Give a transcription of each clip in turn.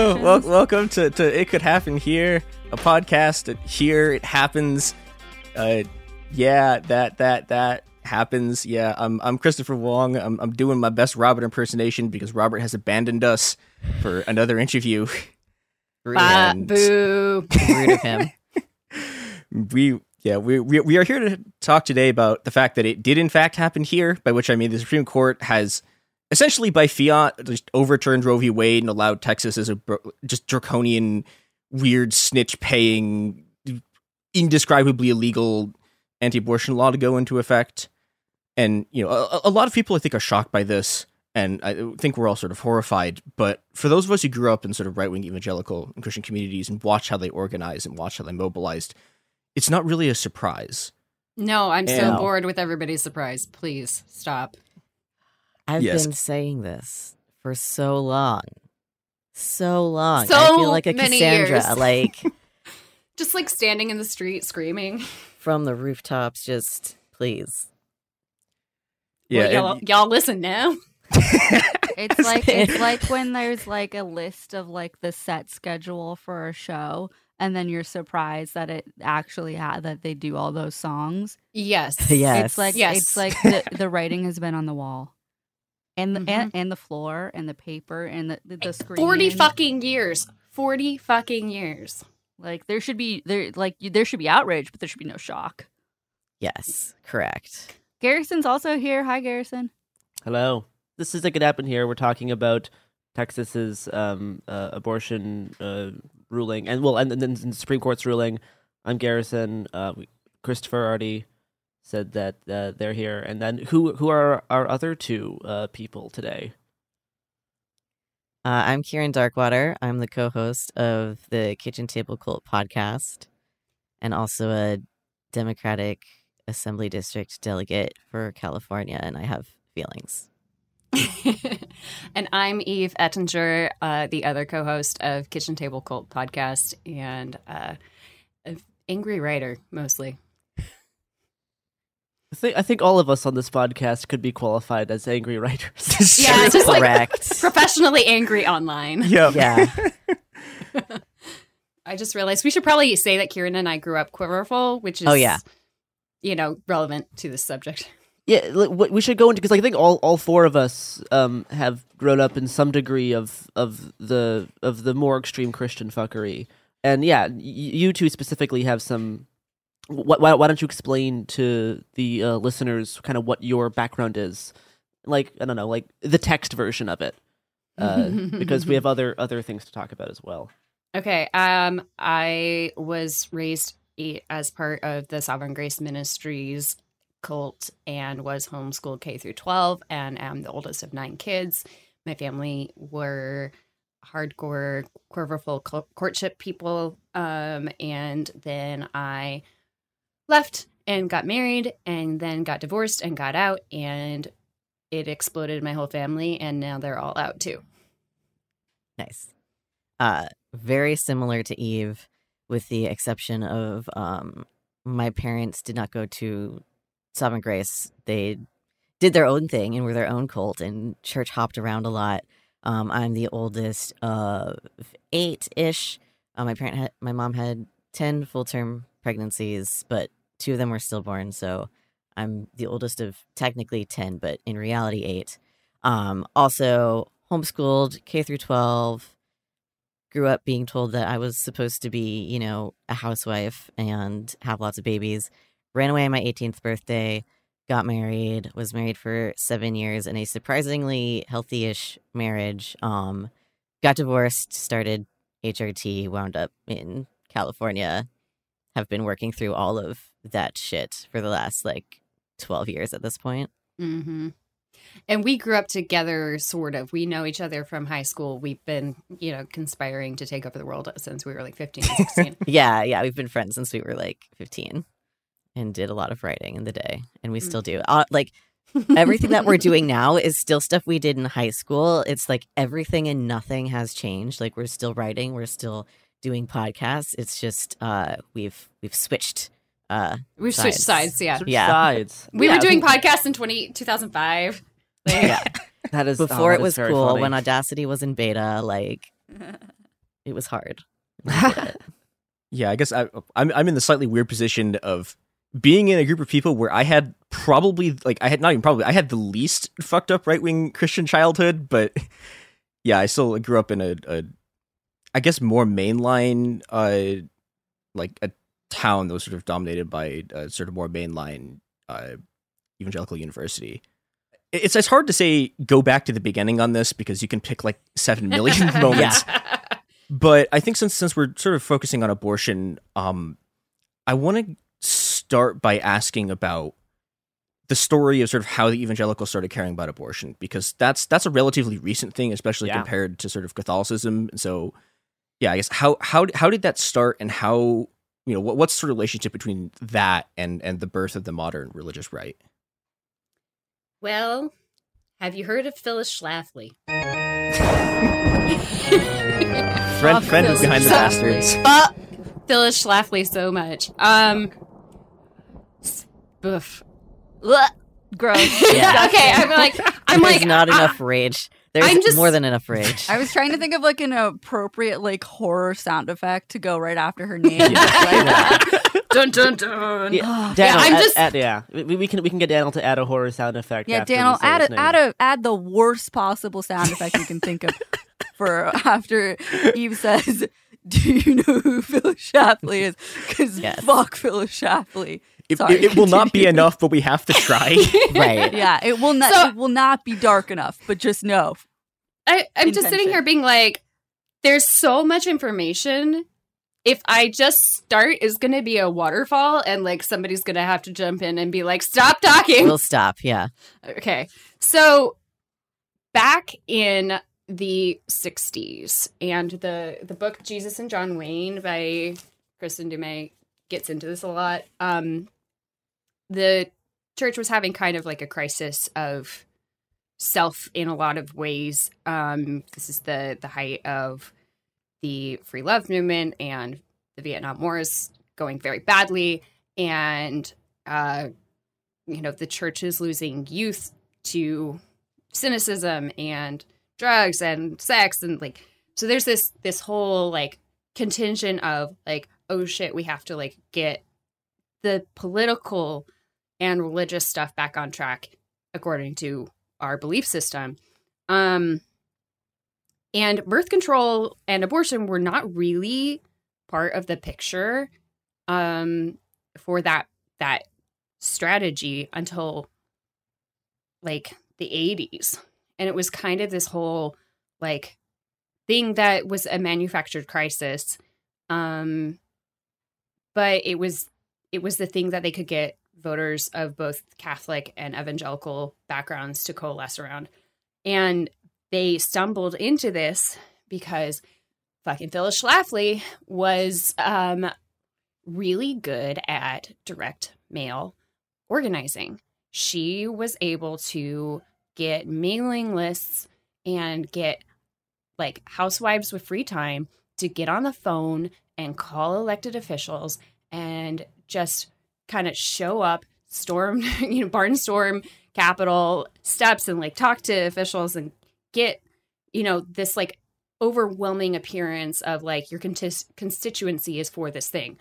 Welcome to It Could Happen Here, a podcast that here it happens. That happens. Yeah, I'm Christopher Wong. I'm doing my best Robert impersonation because Robert has abandoned us for another interview. Boo! Rude of him. We are here to talk today about the fact that it did in fact happen here, by which I mean the Supreme Court has essentially by fiat just overturned Roe v. Wade and allowed Texas as a just draconian, weird snitch paying, indescribably illegal anti-abortion law to go into effect. And, you know, a lot of people I think are shocked by this, and I think we're all sort of horrified. But for those of us who grew up in sort of right-wing evangelical and Christian communities and watch how they organized and watch how they mobilized, it's not really a surprise. No, I'm so bored with everybody's surprise. Please stop. I've been saying this for so long. So I feel like a Cassandra, years. Like just like standing in the street screaming from the rooftops, just please. Yeah, well, y'all listen now. It's like when there's like a list of like the set schedule for a show, and then you're surprised that it actually that they do all those songs. Yes. It's like the writing has been on the wall. And the, and the floor and the paper and the screen. 40 fucking years. Like there should be outrage, but there should be no shock. Yes, correct. Garrison's also here. Hi, Garrison. Hello. This is It Could Happen Here. We're talking about Texas's abortion ruling, and then the Supreme Court's ruling. I'm Garrison. Christopher already said that they're here, and then who are our other two people today? I'm Kieran Darkwater. I'm the co-host of the Kitchen Table Cult podcast, and also a Democratic Assembly District delegate for California. And I have feelings. And I'm Eve Ettinger, the other co-host of Kitchen Table Cult podcast, and an angry writer mostly. I think all of us on this podcast could be qualified as angry writers. Yeah, just correct. Like professionally angry online. Yep. Yeah. I just realized we should probably say that Kieran and I grew up Quiverful, which is, you know, relevant to this subject. Yeah, we should go into, because I think all four of us have grown up in some degree of the more extreme Christian fuckery, and yeah, you two specifically have some. Why don't you explain to the listeners kind of what your background is, like, I don't know, like the text version of it, because we have other things to talk about as well. Okay, I was raised as part of the Sovereign Grace Ministries cult and was homeschooled K through 12, and I'm the oldest of 9 kids. My family were hardcore Quiverful courtship people, and then I left and got married and then got divorced and got out, and it exploded my whole family, and now they're all out too. Nice. Very similar to Eve, with the exception of my parents did not go to Sovereign Grace. They did their own thing and were their own cult and church hopped around a lot. I'm the oldest of 8-ish. My mom had 10 full-term pregnancies, but 2 of them were stillborn, so I'm the oldest of technically 10, but in reality 8. Also homeschooled K through 12. Grew up being told that I was supposed to be, you know, a housewife and have lots of babies. Ran away on my 18th birthday, got married, was married for 7 years in a surprisingly healthy-ish marriage, got divorced, started HRT, wound up in California, have been working through all of that shit for the last, 12 years at this point. Mm-hmm. And we grew up together, sort of. We know each other from high school. We've been, you know, conspiring to take over the world since we were, 15, 16. Yeah, we've been friends since we were, 15. And did a lot of writing in the day, and we still do. Everything that we're doing now is still stuff we did in high school. It's everything and nothing has changed. We're still writing, we're still doing podcasts. It's just we've switched. We've switched sides. Yeah, sides. We were doing podcasts in 2005. Yeah, that is before it was cool. Funny. When Audacity was in beta, it was hard. Yeah, I guess I'm in the slightly weird position of being in a group of people where I had I had the least fucked up right-wing Christian childhood, but yeah, I still grew up in a more mainline, a town that was sort of dominated by a sort of more mainline evangelical university. It's hard to say go back to the beginning on this because you can pick 7 million moments, but I think since we're sort of focusing on abortion, I want to start by asking about the story of sort of how the evangelicals started caring about abortion, because that's a relatively recent thing, especially compared to sort of Catholicism. And so, yeah, I guess how did that start, and how, you know, what's the relationship between that and the birth of the modern religious right? Well, have you heard of Phyllis Schlafly? friend is behind the bastards. Fuck Phyllis Schlafly so much. Oof. Blech. Gross. Yeah. Okay, I'm there's not enough rage. There's more than enough rage. I was trying to think of an appropriate horror sound effect to go right after her name. Yeah. Dun dun dun. Yeah, Daniel, we can get Daniel to add a horror sound effect. Yeah, after Daniel, add the worst possible sound effect you can think of for after Eve says, "Do you know who Phyllis Schlafly is?" Because fuck Phyllis Schlafly. It will not be enough, but we have to try. Right. Yeah, it will not. So, it will not be dark enough. But just know, I'm just sitting here being "There's so much information. If I just start, it's going to be a waterfall, and somebody's going to have to jump in and be like, 'Stop talking.'" We'll stop. Yeah. Okay. So back in the '60s, and the book Jesus and John Wayne by Kristen Dumais gets into this a lot. The church was having kind of a crisis of self in a lot of ways. This is the height of the free love movement, and the Vietnam War is going very badly. And you know, the church is losing youth to cynicism and drugs and sex, and like, so there's this whole like contingent of like, oh shit, we have to like get the political and religious stuff back on track according to our belief system. And birth control and abortion were not really part of the picture for that strategy until like the 80s. And it was kind of this whole like thing that was a manufactured crisis. But it was the thing that they could get voters of both Catholic and evangelical backgrounds to coalesce around. And they stumbled into this because fucking Phyllis Schlafly was really good at direct mail organizing. She was able to get mailing lists and get like housewives with free time to get on the phone and call elected officials and just kind of show up, storm, you know, barnstorm Capitol steps and like talk to officials and get, you know, this like overwhelming appearance of like your constituency is for this thing,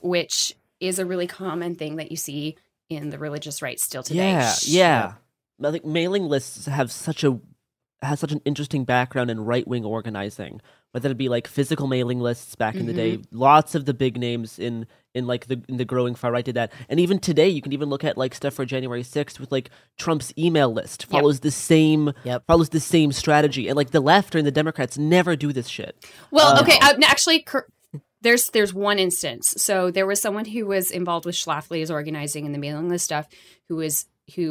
which is a really common thing that you see in the religious right still today. Yeah. I think mailing lists has such an interesting background in right-wing organizing, whether it be like physical mailing lists back in the day. Lots of the big names in the growing far right did that. And even today, you can even look at like stuff for January 6th with like Trump's email list follows the same strategy. And like the left and the Democrats never do this shit. Well, okay. Actually, there's one instance. So there was someone who was involved with Schlafly's organizing and the mailing list stuff who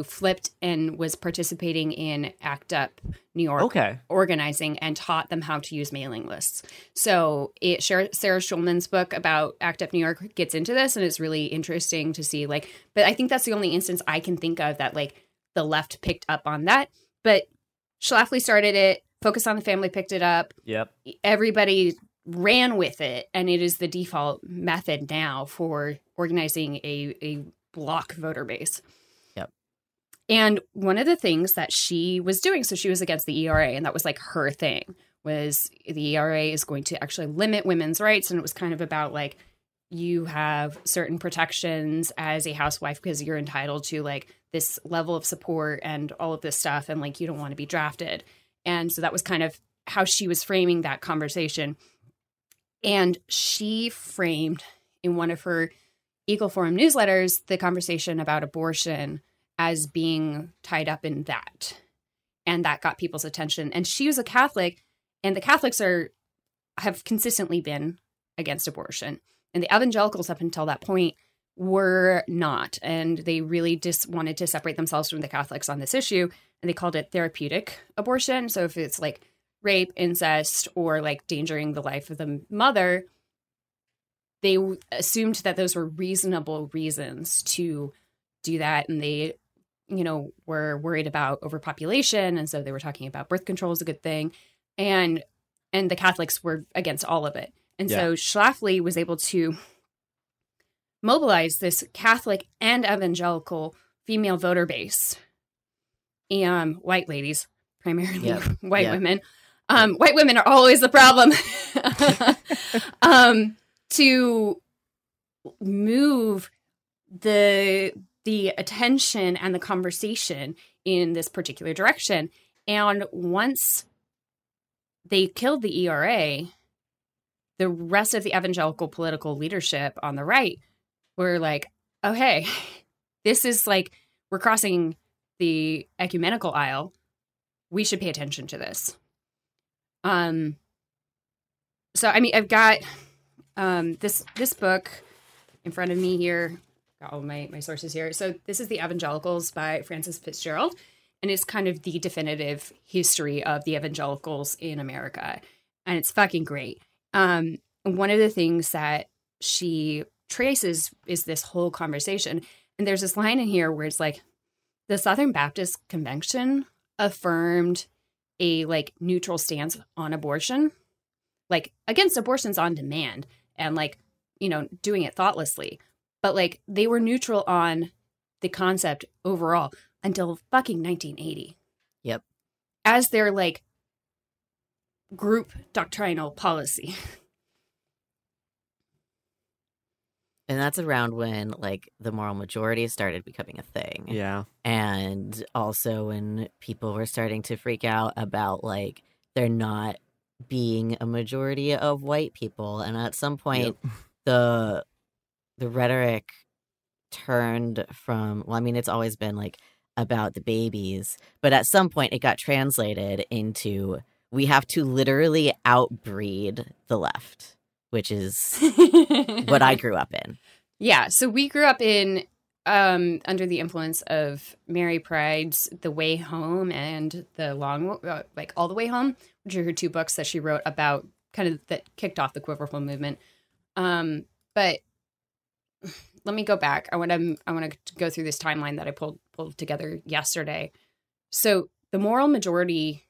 flipped and was participating in Act Up New York organizing and taught them how to use mailing lists. So Sarah Schulman's book about Act Up New York gets into this, and it's really interesting to see. Like, but I think that's the only instance I can think of that like the left picked up on that. But Schlafly started it. Focus on the Family picked it up. Yep. Everybody ran with it, and it is the default method now for organizing a block voter base. And one of the things that she was doing, so she was against the ERA, and that was like her thing, was the ERA is going to actually limit women's rights. And it was kind of about like, you have certain protections as a housewife because you're entitled to like this level of support and all of this stuff. And like, you don't want to be drafted. And so that was kind of how she was framing that conversation. And she framed in one of her Eagle Forum newsletters the conversation about abortion as being tied up in that. And that got people's attention. And she was a Catholic, and the Catholics have consistently been against abortion. And the evangelicals up until that point were not. And they really just wanted to separate themselves from the Catholics on this issue. And they called it therapeutic abortion. So if it's like rape, incest, or like endangering the life of the mother, they assumed that those were reasonable reasons to do that. And they, you know, were worried about overpopulation. And so they were talking about birth control is a good thing. And the Catholics were against all of it. And so Schlafly was able to mobilize this Catholic and evangelical female voter base. White ladies, primarily white women. White women are always the problem. To move the attention and the conversation in this particular direction. And once they killed the ERA, the rest of the evangelical political leadership on the right were like, oh, hey, this is like, we're crossing the ecumenical aisle. We should pay attention to this. So, I mean, I've got this book in front of me here. All my sources here. So this is The Evangelicals by Frances Fitzgerald, and it's kind of the definitive history of the evangelicals in America, and it's fucking great. One of the things that she traces is this whole conversation, and there's this line in here where it's like, the Southern Baptist Convention affirmed a like neutral stance on abortion, like against abortions on demand and like, you know, doing it thoughtlessly. But like, they were neutral on the concept overall until fucking 1980. Yep. As their like group doctrinal policy. And that's around when, like, the moral majority started becoming a thing. Yeah. And also when people were starting to freak out about, like, there not being a majority of white people. And at some point, yep. the rhetoric turned from, well, I mean, it's always been, like, about the babies. But at some point, it got translated into, we have to literally outbreed the left. Which is what I grew up in. Yeah. So we grew up in under the influence of Mary Pride's The Way Home and All the Way Home, which are her two books that she wrote about kind of that kicked off the Quiverful movement. But let me go back. I want to go through this timeline that I pulled together yesterday. So the Moral Majority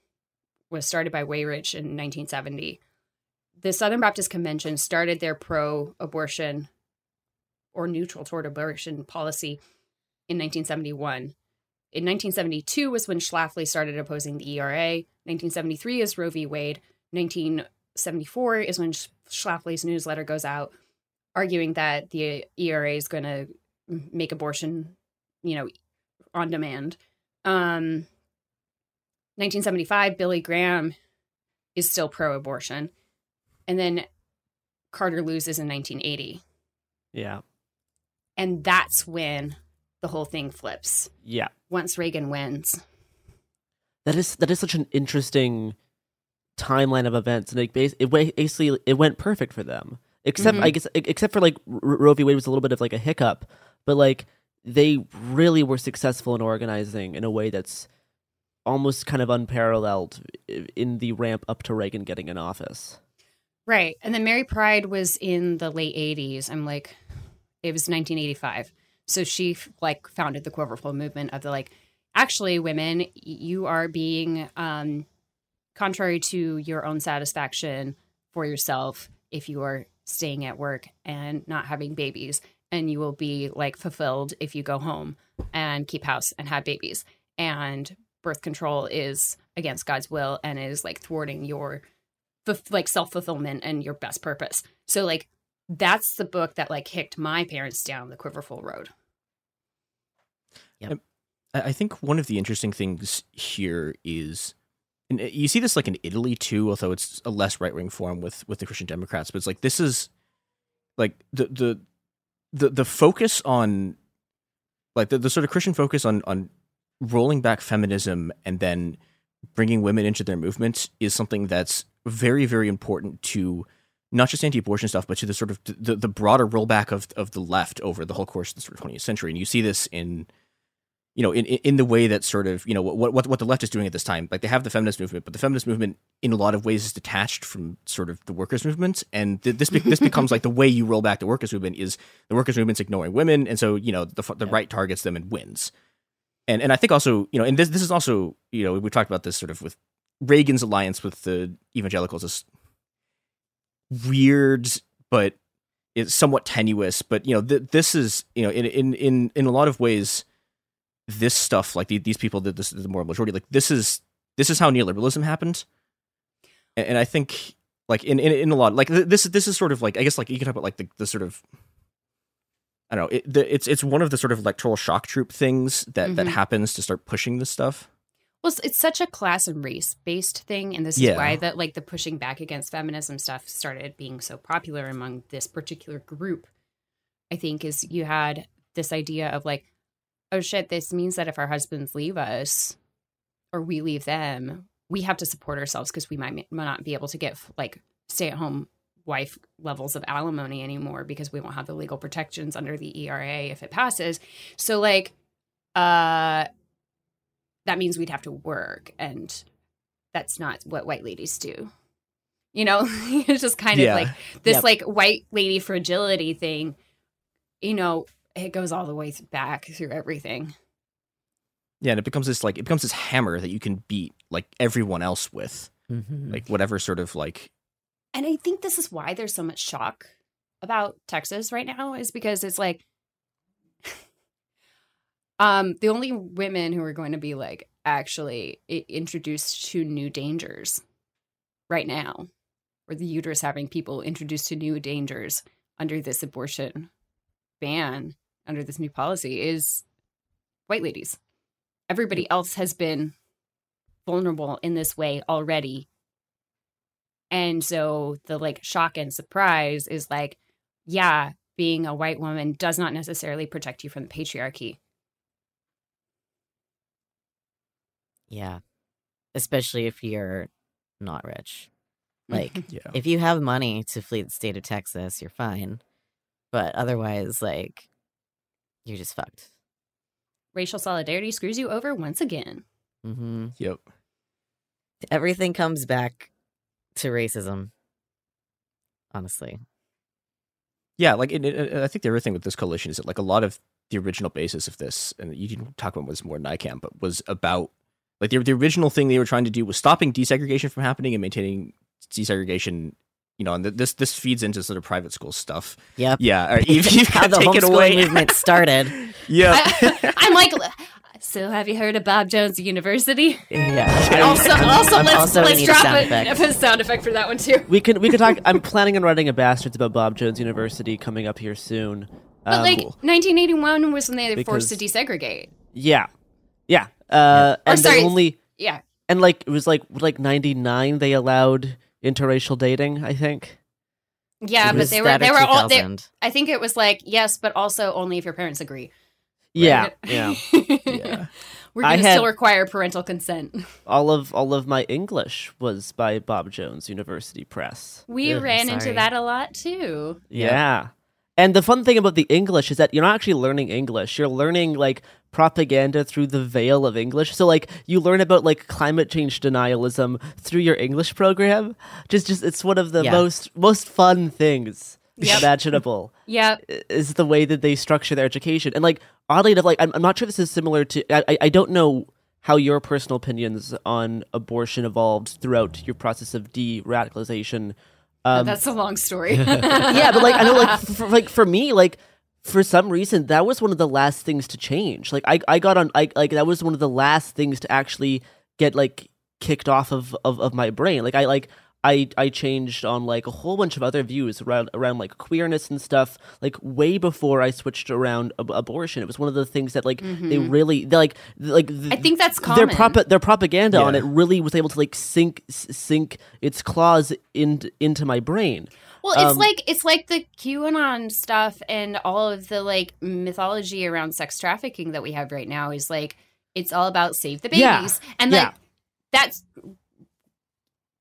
was started by Weyrich in 1970. The Southern Baptist Convention started their pro-abortion or neutral toward abortion policy in 1971. In 1972 was when Schlafly started opposing the ERA. 1973 is Roe v. Wade. 1974 is when Schlafly's newsletter goes out arguing that the ERA is going to make abortion, you know, on demand. 1975, Billy Graham is still pro-abortion. And then Carter loses in 1980. Yeah. And that's when the whole thing flips. Yeah. Once Reagan wins. That is such an interesting timeline of events. And it basically went perfect for them. Except, mm-hmm. I guess, except for like Roe v. Wade was a little bit of like a hiccup. But like they really were successful in organizing in a way that's almost kind of unparalleled in the ramp up to Reagan getting in office. Right. And then Mary Pride was in the late 80s. I'm like, it was 1985. So she like founded the Quiverful movement of the like, actually, women, you are being contrary to your own satisfaction for yourself if you are staying at work and not having babies. And you will be like fulfilled if you go home and keep house and have babies. And birth control is against God's will and is like thwarting your like self-fulfillment and your best purpose. So like that's the book that like kicked my parents down the Quiverful road. Yeah, I think one of the interesting things here is, and you see this like in Italy too, although it's a less right-wing form with the Christian Democrats, but it's like this is like the focus on like the sort of Christian focus on rolling back feminism and then bringing women into their movements is something that's very, very important to not just anti-abortion stuff, but to the sort of the broader rollback of the left over the whole course of the sort of 20th century. And you see this in, you know, in the way that sort of, you know, what the left is doing at this time. Like they have the feminist movement, but the feminist movement in a lot of ways is detached from sort of the workers' movement. And this becomes like the way you roll back the workers' movement is the workers' movement's ignoring women. And so, you know, the right targets them and wins. And I think also, you know, and this is also, you know, we talked about this sort of with Reagan's alliance with the evangelicals is weird, but it's somewhat tenuous. But, you know, this is, you know, in a lot of ways, this stuff like these people that this is the moral majority, like this is how neoliberalism happened. And I think like in a lot, like this is sort of like, I guess like you can talk about like the sort of, I don't know, it's one of the sort of electoral shock troop things that, mm-hmm. that happens to start pushing this stuff. Well, it's such a class and race-based thing, and this is why that like the pushing back against feminism stuff started being so popular among this particular group. I think is you had this idea of like, oh shit, this means that if our husbands leave us, or we leave them, we have to support ourselves because we might not be able to get like stay-at-home wife levels of alimony anymore because we won't have the legal protections under the ERA if it passes. So like, that means we'd have to work, and that's not what white ladies do. You know, it's just kind of like this like white lady fragility thing, you know, it goes all the way back through everything. Yeah, and it becomes this hammer that you can beat like everyone else with, mm-hmm. like whatever sort of like. And I think this is why there's so much shock about Texas right now is because it's like The only women who are going to be like actually introduced to new dangers right now, or the uterus having people introduced to new dangers under this abortion ban, under this new policy, is white ladies. Everybody else has been vulnerable in this way already. And so the like shock and surprise is like, yeah, being a white woman does not necessarily protect you from the patriarchy. Yeah. Especially if you're not rich. Like, yeah. If you have money to flee the state of Texas, you're fine. But otherwise, like, you're just fucked. Racial solidarity screws you over once again. Mm-hmm. Yep. Everything comes back to racism, honestly. Yeah, like, I think the other thing with this coalition is that, like, a lot of the original basis of this, and you didn't talk about this more than I can, but was about, like, the original thing they were trying to do was stopping desegregation from happening and maintaining desegregation, you know, and this feeds into sort of private school stuff. Yep. Yeah. All right, you've got to take it away. How the homeschool movement started. Yeah. I'm like, so have you heard of Bob Jones University? Yeah. Let's drop a sound effect for that one too. We could talk. I'm planning on writing a Bastards about Bob Jones University coming up here soon. But like 1981 was when they were forced to desegregate. Yeah. Yeah. And like it was like 99 they allowed interracial dating, I think. Yeah, but they were all. I think it was like yes, but also only if your parents agree. Yeah, yeah. Yeah. We're going to still require parental consent. All of my English was by Bob Jones University Press. We ran into that a lot too. Yeah. And the fun thing about the English is that you're not actually learning English. You're learning, like, propaganda through the veil of English. So, like, you learn about, like, climate change denialism through your English program. Just it's one of the most fun things imaginable. Yeah, is the way that they structure their education. And, like, oddly enough, like, I'm not sure this is similar to... I don't know how your personal opinions on abortion evolved throughout your process of de-radicalization. That's a long story. Yeah, but like I know, like for me, like for some reason, that was one of the last things to change. Like I got on, like that was one of the last things to actually get like kicked off of my brain. Like I changed on like a whole bunch of other views around like queerness and stuff. Like way before I switched around abortion, it was one of the things that like they really like I think that's common. Their propaganda on it really was able to like sink its claws into my brain. Well, it's like the QAnon stuff and all of the like mythology around sex trafficking that we have right now is like it's all about save the babies and like that's.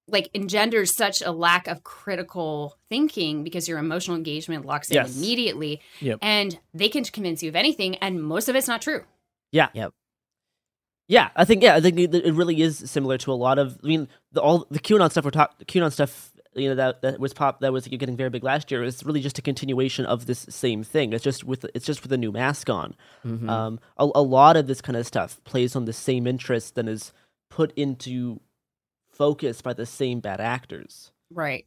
Like engenders such a lack of critical thinking because your emotional engagement locks in immediately and they can convince you of anything. And most of it's not true. Yeah. Yep. Yeah. I think it really is similar to a lot of, I mean, all the QAnon stuff you know, that was getting very big last year. It's really just a continuation of this same thing. It's just with a new mask on. Mm-hmm. A lot of this kind of stuff plays on the same interest and is put into focused by the same bad actors. Right.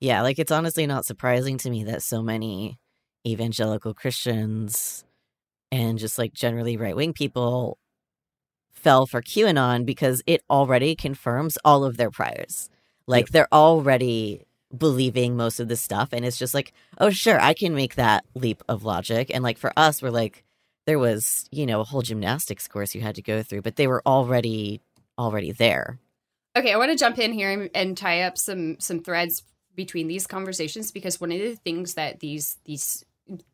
Yeah, like it's honestly not surprising to me that so many evangelical Christians and just like generally right-wing people fell for QAnon because it already confirms all of their priors. Like they're already believing most of this stuff and it's just like, oh sure, I can make that leap of logic. And like for us, we're like, there was, you know, a whole gymnastics course you had to go through, but they were already there. Okay, I want to jump in here and tie up some threads between these conversations because one of the things that these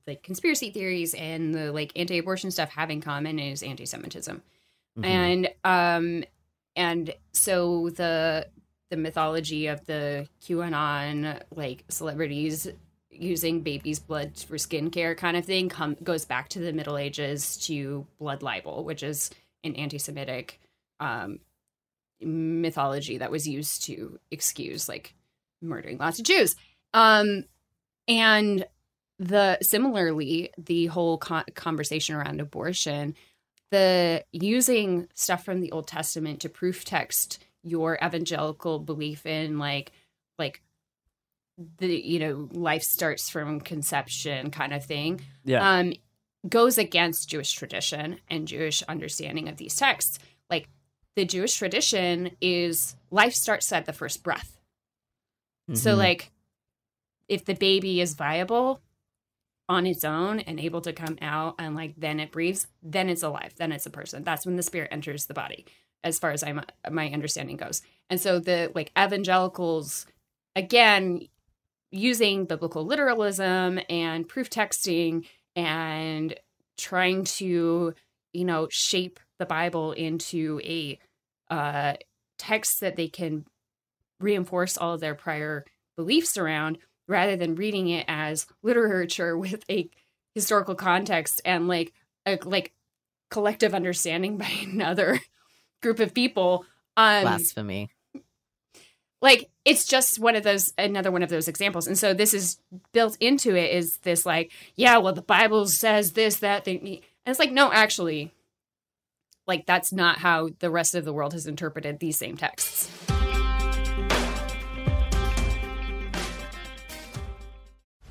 like conspiracy theories and the like anti-abortion stuff have in common is anti-Semitism, and so the mythology of the QAnon like celebrities using babies' blood for skincare kind of thing goes back to the Middle Ages to blood libel, which is an anti-Semitic mythology that was used to excuse like murdering lots of Jews, and similarly the whole conversation around abortion, the using stuff from the Old Testament to proof text your evangelical belief in like the, you know, life starts from conception kind of thing. goes against Jewish tradition and Jewish understanding of these texts. Like, the Jewish tradition is life starts at the first breath. Mm-hmm. So, like, if the baby is viable on its own and able to come out and, like, then it breathes, then it's alive, then it's a person. That's when the spirit enters the body, as far as my understanding goes. And so the, like, evangelicals, again, using biblical literalism and proof texting and trying to, you know, shape the Bible into a text that they can reinforce all of their prior beliefs around, rather than reading it as literature with a historical context and, like, a like collective understanding by another group of people. Blasphemy. Like, it's just one of those, another one of those examples. And so this is built into it, is this, like, yeah, well, the Bible says this, that, thing. And it's like, no, actually, like, that's not how the rest of the world has interpreted these same texts.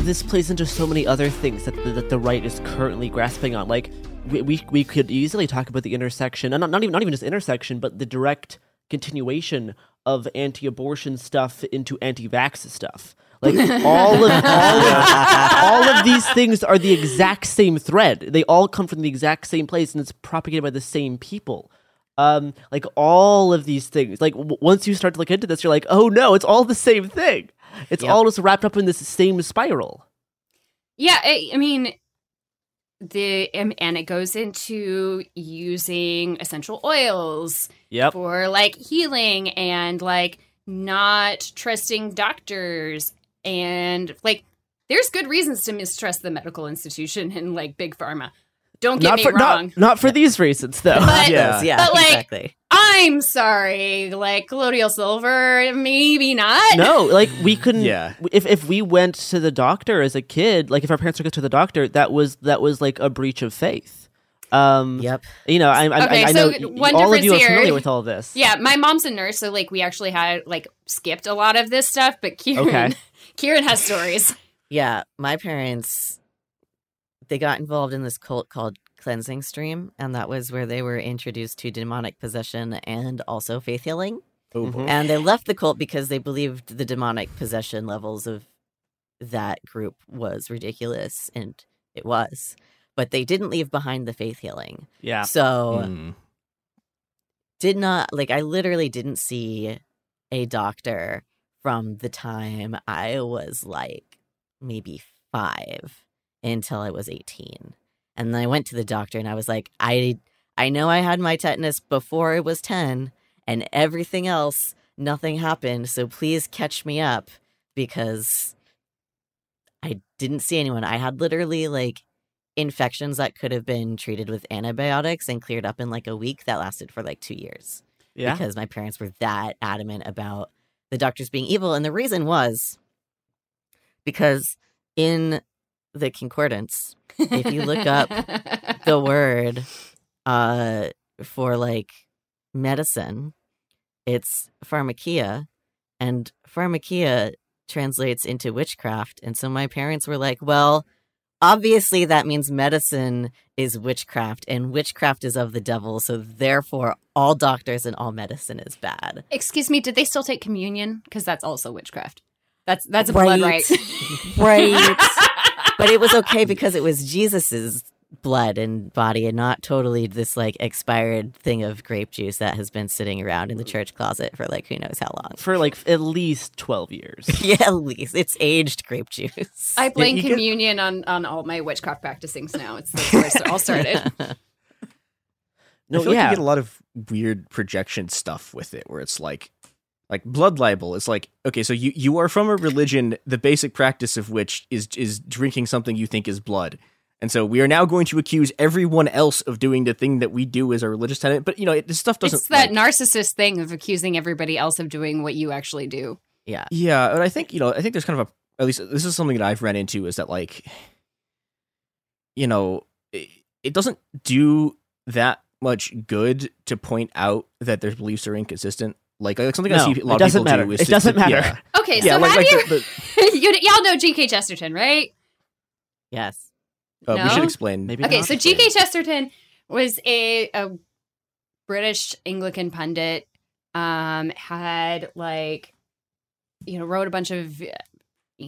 This plays into so many other things that the right is currently grasping on. Like, we could easily talk about the intersection, and not even just intersection, but the direct continuation of anti-abortion stuff into anti-vax stuff. Like, all of these things are the exact same thread. They all come from the exact same place, and it's propagated by the same people. Like, all of these things. Like, once you start to look into this, you're like, oh no, it's all the same thing. It's all just wrapped up in this same spiral. Yeah, I mean, and it goes into using essential oils for, like, healing and, like, not trusting doctors. And, like, there's good reasons to mistrust the medical institution and, like, big pharma. Don't get me wrong. Not for these reasons, though. But, but, like, exactly. I'm sorry, like, colloidal silver, maybe not. No, like, we couldn't. If we went to the doctor as a kid, like, if our parents took us to the doctor, that was like a breach of faith. Yep. You know, I know all of you are familiar with all of this. Yeah, my mom's a nurse, so like we actually had like skipped a lot of this stuff. But Kieran has stories. Yeah, my parents, they got involved in this cult called Cleansing Stream, and that was where they were introduced to demonic possession and also faith healing. Mm-hmm. And they left the cult because they believed the demonic possession levels of that group was ridiculous, and it was. But they didn't leave behind the faith healing. Yeah. So I literally didn't see a doctor from the time I was like maybe 5 until I was 18. And then I went to the doctor and I was like, I know I had my tetanus before I was 10. And everything else, nothing happened. So please catch me up, because I didn't see anyone. I had literally like infections that could have been treated with antibiotics and cleared up in like a week that lasted for like 2 years. Yeah. Because my parents were that adamant about the doctors being evil. And the reason was because in the concordance, if you look up the word for like medicine, it's pharmakia, and pharmakia translates into witchcraft. And so my parents were like, well, obviously that means medicine is witchcraft, and witchcraft is of the devil. So therefore all doctors and all medicine is bad. Excuse me, did they still take communion? Because that's also witchcraft. That's a blood right. Right. But it was okay because it was Jesus's blood and body, and not totally this like expired thing of grape juice that has been sitting around in the church closet for like who knows how long, for like at least 12 years. Yeah, at least. It's aged grape juice. I blame communion on all my witchcraft practicings now. It's like where it all started. No, I feel like you get a lot of weird projection stuff with it, where it's like blood libel. It's like, okay, so you are from a religion, the basic practice of which is drinking something you think is blood. And so we are now going to accuse everyone else of doing the thing that we do as a religious tenet. But, you know, this stuff doesn't... It's that narcissist thing of accusing everybody else of doing what you actually do. Yeah. Yeah. And I think, you know, I think there's kind of a... At least this is something that I've ran into, is that, like, you know, it doesn't do that much good to point out that their beliefs are inconsistent. Like something I see a lot of people do is... It doesn't matter. It doesn't matter. Okay, so how do you... Y'all know G.K. Chesterton, right? Yes. No? We should explain. Maybe okay, so G.K. Chesterton was a British Anglican pundit, had like, you know, wrote a bunch of, you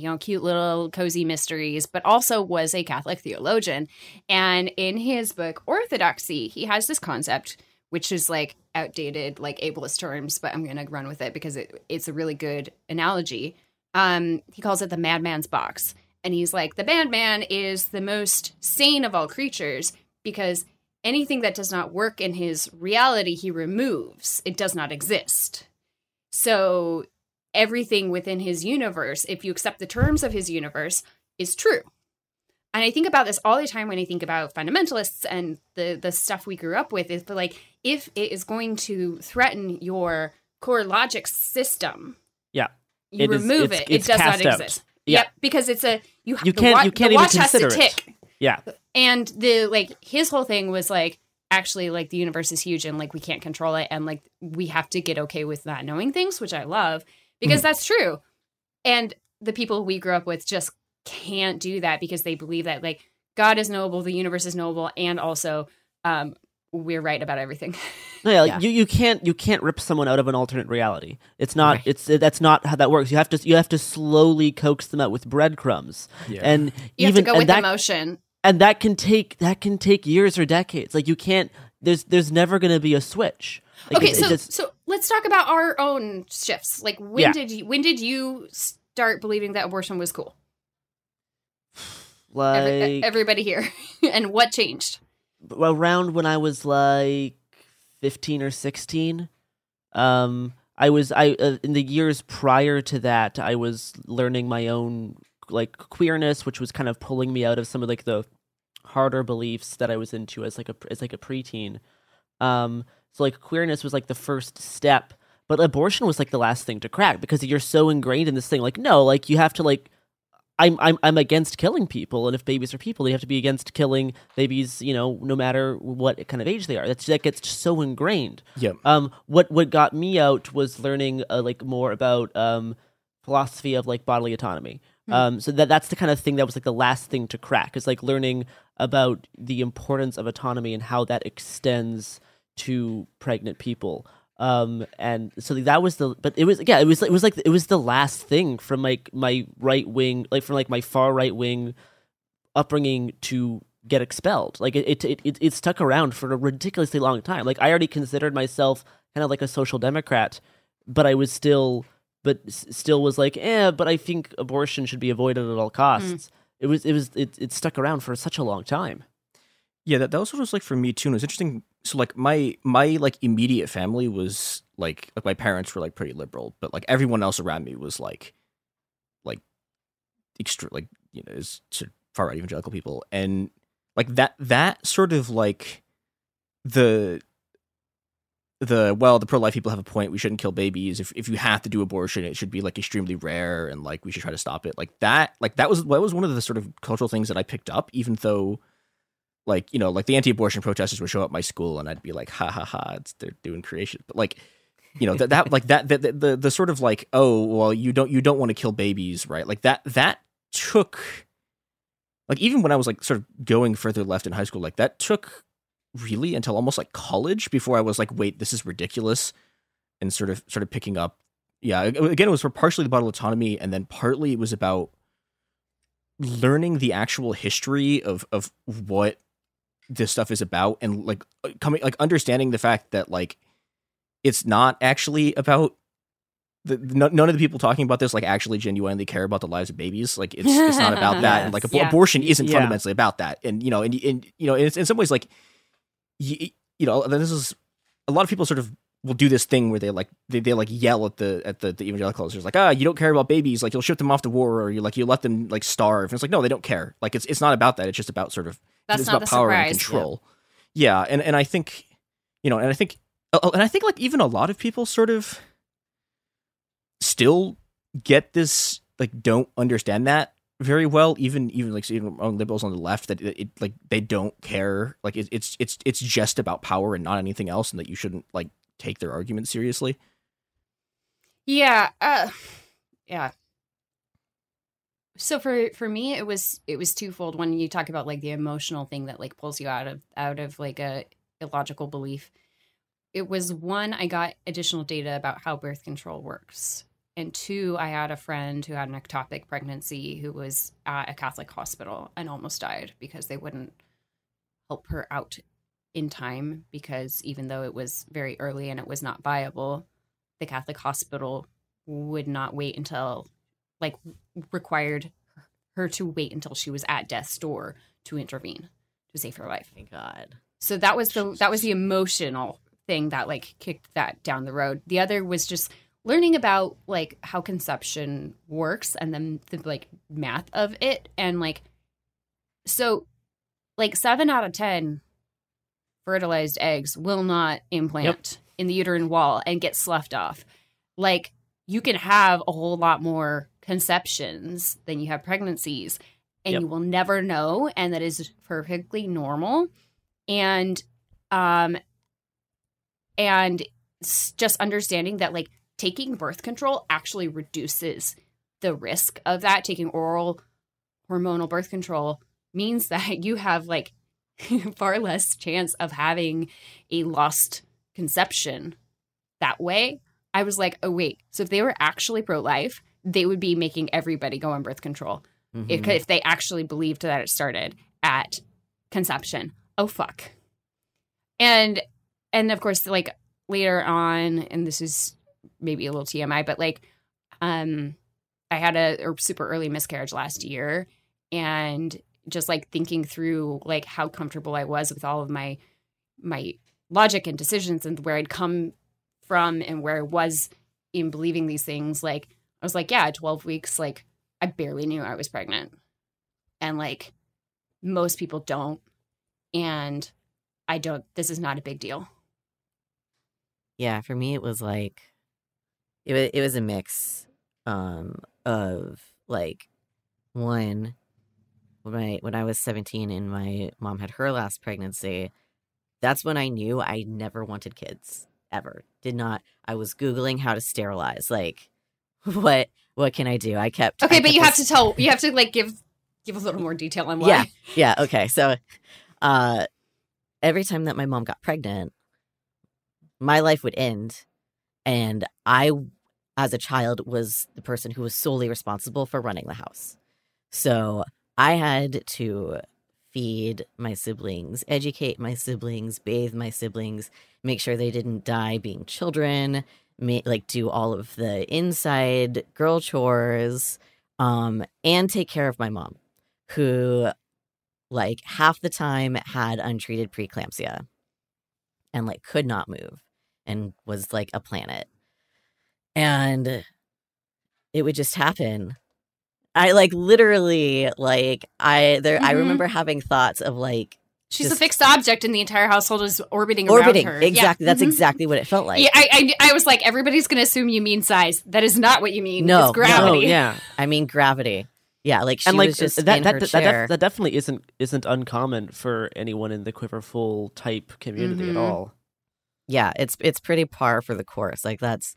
know, cute little cozy mysteries, but also was a Catholic theologian. And in his book, Orthodoxy, he has this concept, which is like outdated, like ableist terms, but I'm going to run with it because it's a really good analogy. He calls it the madman's box. And he's like, the madman is the most sane of all creatures, because anything that does not work in his reality, he removes. It does not exist. So everything within his universe, if you accept the terms of his universe, is true. And I think about this all the time when I think about fundamentalists and the stuff we grew up with, is like, if it is going to threaten your core logic system, you remove it. It does not exist. Yeah, because it's a you can't even consider it. The watch has to tick. Yeah, and the like his whole thing was like, actually, like the universe is huge and like we can't control it, and like we have to get okay with not knowing things, which I love because that's true. And the people we grew up with just can't do that because they believe that like God is knowable, the universe is knowable, and also we're right about everything. You can't rip someone out of an alternate reality. It's not right. That's not how that works. You have to slowly coax them out with breadcrumbs. Yeah. And you even have to go with emotion. And that can take years or decades. Like you can't. There's never going to be a switch. Like, okay, so let's talk about our own shifts. Like when did you start believing that abortion was cool? Like everybody here, and what changed? Around when I was like 15 or 16, I was in the years prior to that, I was learning my own like queerness, which was kind of pulling me out of some of like the harder beliefs that I was into as like a preteen. So like queerness was like the first step, but abortion was like the last thing to crack because you're so ingrained in this thing. Like no, like you have to like I'm against killing people, and if babies are people, they have to be against killing babies, you know, no matter what kind of age they are. That gets so ingrained. Yeah. What got me out was learning like more about philosophy of like bodily autonomy. So that's the kind of thing that was like the last thing to crack, is like learning about the importance of autonomy and how that extends to pregnant people. And so that was it was the last thing from like my right wing, like from like my far right wing upbringing to get expelled. Like it stuck around for a ridiculously long time. Like I already considered myself kind of like a social democrat, but I was still, was like, but I think abortion should be avoided at all costs. It stuck around for such a long time. Yeah, that was sort of like for me too. And it was interesting. So like my like immediate family was like my parents were like pretty liberal, but like everyone else around me was like extra, like, you know, is sort of far right evangelical people, and like that sort of like the pro-life people have a point, we shouldn't kill babies, if you have to do abortion it should be like extremely rare and like we should try to stop it, that was one of the sort of cultural things that I picked up, even though like, you know, like the anti-abortion protesters would show up my school and I'd be like, ha ha ha, they're doing creation. But like, you know, that sort of like, oh, well, you don't want to kill babies, right? Like that took, like, even when I was like sort of going further left in high school, like that took really until almost like college before I was like, wait, this is ridiculous. And sort of picking up. Yeah. Again, it was for partially the bodily autonomy. And then partly it was about learning the actual history of what this stuff is about, and like coming, like understanding the fact that like it's not actually about none of the people talking about this like actually genuinely care about the lives of babies. Like it's not about that, and like abortion isn't fundamentally about that. And you know, and you know, and it's, in some ways, like you know, this is, a lot of people sort of will do this thing where they like yell at the evangelicals. It's like, you don't care about babies, like you'll ship them off to war, or you let them like starve. And it's like, no, they don't care. Like it's not about that. It's just about sort of, that's, it's not about power surprise. And control. Yeah. And I think, you know, and I think like even a lot of people sort of still get this, like, don't understand that very well. Even like liberals on the left, that it like they don't care. Like it's just about power and not anything else, and that you shouldn't like take their argument seriously. Yeah. Yeah. So for me, it was twofold. When you talk about like the emotional thing that like pulls you out of like a illogical belief, it was, one, I got additional data about how birth control works, and two, I had a friend who had an ectopic pregnancy who was at a Catholic hospital and almost died because they wouldn't help her out in time, because even though it was very early and it was not viable, the Catholic hospital would not wait until, like, required her to wait until she was at death's door to intervene to save her life. Thank God. So that was the emotional thing that like kicked that down the road. The other was just learning about like how conception works, and then the like math of it, and like, so like 7 out of 10 fertilized eggs will not implant in the uterine wall and get sloughed off. Like, you can have a whole lot more conceptions than you have pregnancies, and you will never know, and that is perfectly normal. And just understanding that like taking birth control actually reduces the risk of that. Taking oral hormonal birth control means that you have like far less chance of having a lost conception that way. I was like, oh, wait. So if they were actually pro-life, they would be making everybody go on birth control if they actually believed that it started at conception. Oh, fuck. And of course, like later on, and this is maybe a little TMI, but like I had a super early miscarriage last year, and just like thinking through like how comfortable I was with all of my logic and decisions and where I'd come from and where I was in believing these things. Like I was like, yeah, 12 weeks, like I barely knew I was pregnant, and like most people don't, and I don't, this is not a big deal. Yeah. For me, it was like, it was a mix of like One, when I was 17 and my mom had her last pregnancy, that's when I knew I never wanted kids, ever. Did not. I was Googling how to sterilize. Like, what can I do? I kept. Okay, but you have to tell. You have to like give a little more detail on why. Yeah. Okay. So, every time that my mom got pregnant, my life would end, and I, as a child, was the person who was solely responsible for running the house. So I had to feed my siblings, educate my siblings, bathe my siblings, make sure they didn't die being children, do all of the inside girl chores, and take care of my mom, who, half the time had untreated preeclampsia and, could not move and was, a planet. And it would just happen. I mm-hmm. I remember having thoughts of she's a fixed object and the entire household is orbiting around her. Exactly. Yeah. That's exactly what it felt like. Yeah, I was like, everybody's going to assume you mean size. That is not what you mean. No, it's gravity. No, yeah. I mean gravity. Yeah, she was just in her chair. That definitely isn't uncommon for anyone in the Quiverful type community mm-hmm. at all. Yeah, it's pretty par for the course. That's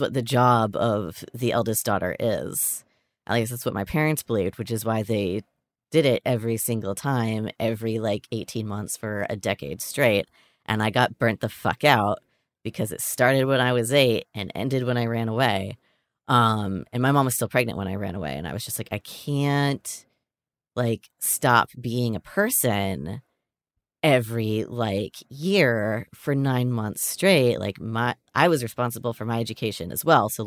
what the job of the eldest daughter is. At least that's what my parents believed, which is why they did it every single time, every 18 months for a decade straight. And I got burnt the fuck out because it started when I was 8 and ended when I ran away. And my mom was still pregnant when I ran away. And I was just I can't stop being a person every year for 9 months straight. I was responsible for my education as well. So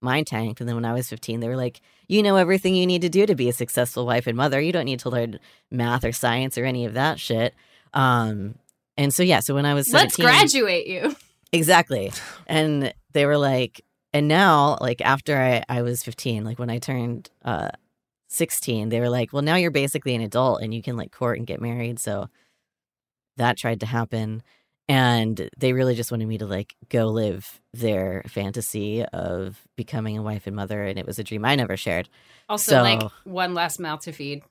mine tanked. And then when I was 15, they were like, you know everything you need to do to be a successful wife and mother. You don't need to learn math or science or any of that shit. And so, yeah, so when I was 17. Let's graduate you. Exactly. And they were and now, after I was 15, when I turned 16, they were like, well, now you're basically an adult and you can court and get married. So that tried to happen. And they really just wanted me to go live their fantasy of becoming a wife and mother. And it was a dream I never shared. Also, so, one less mouth to feed.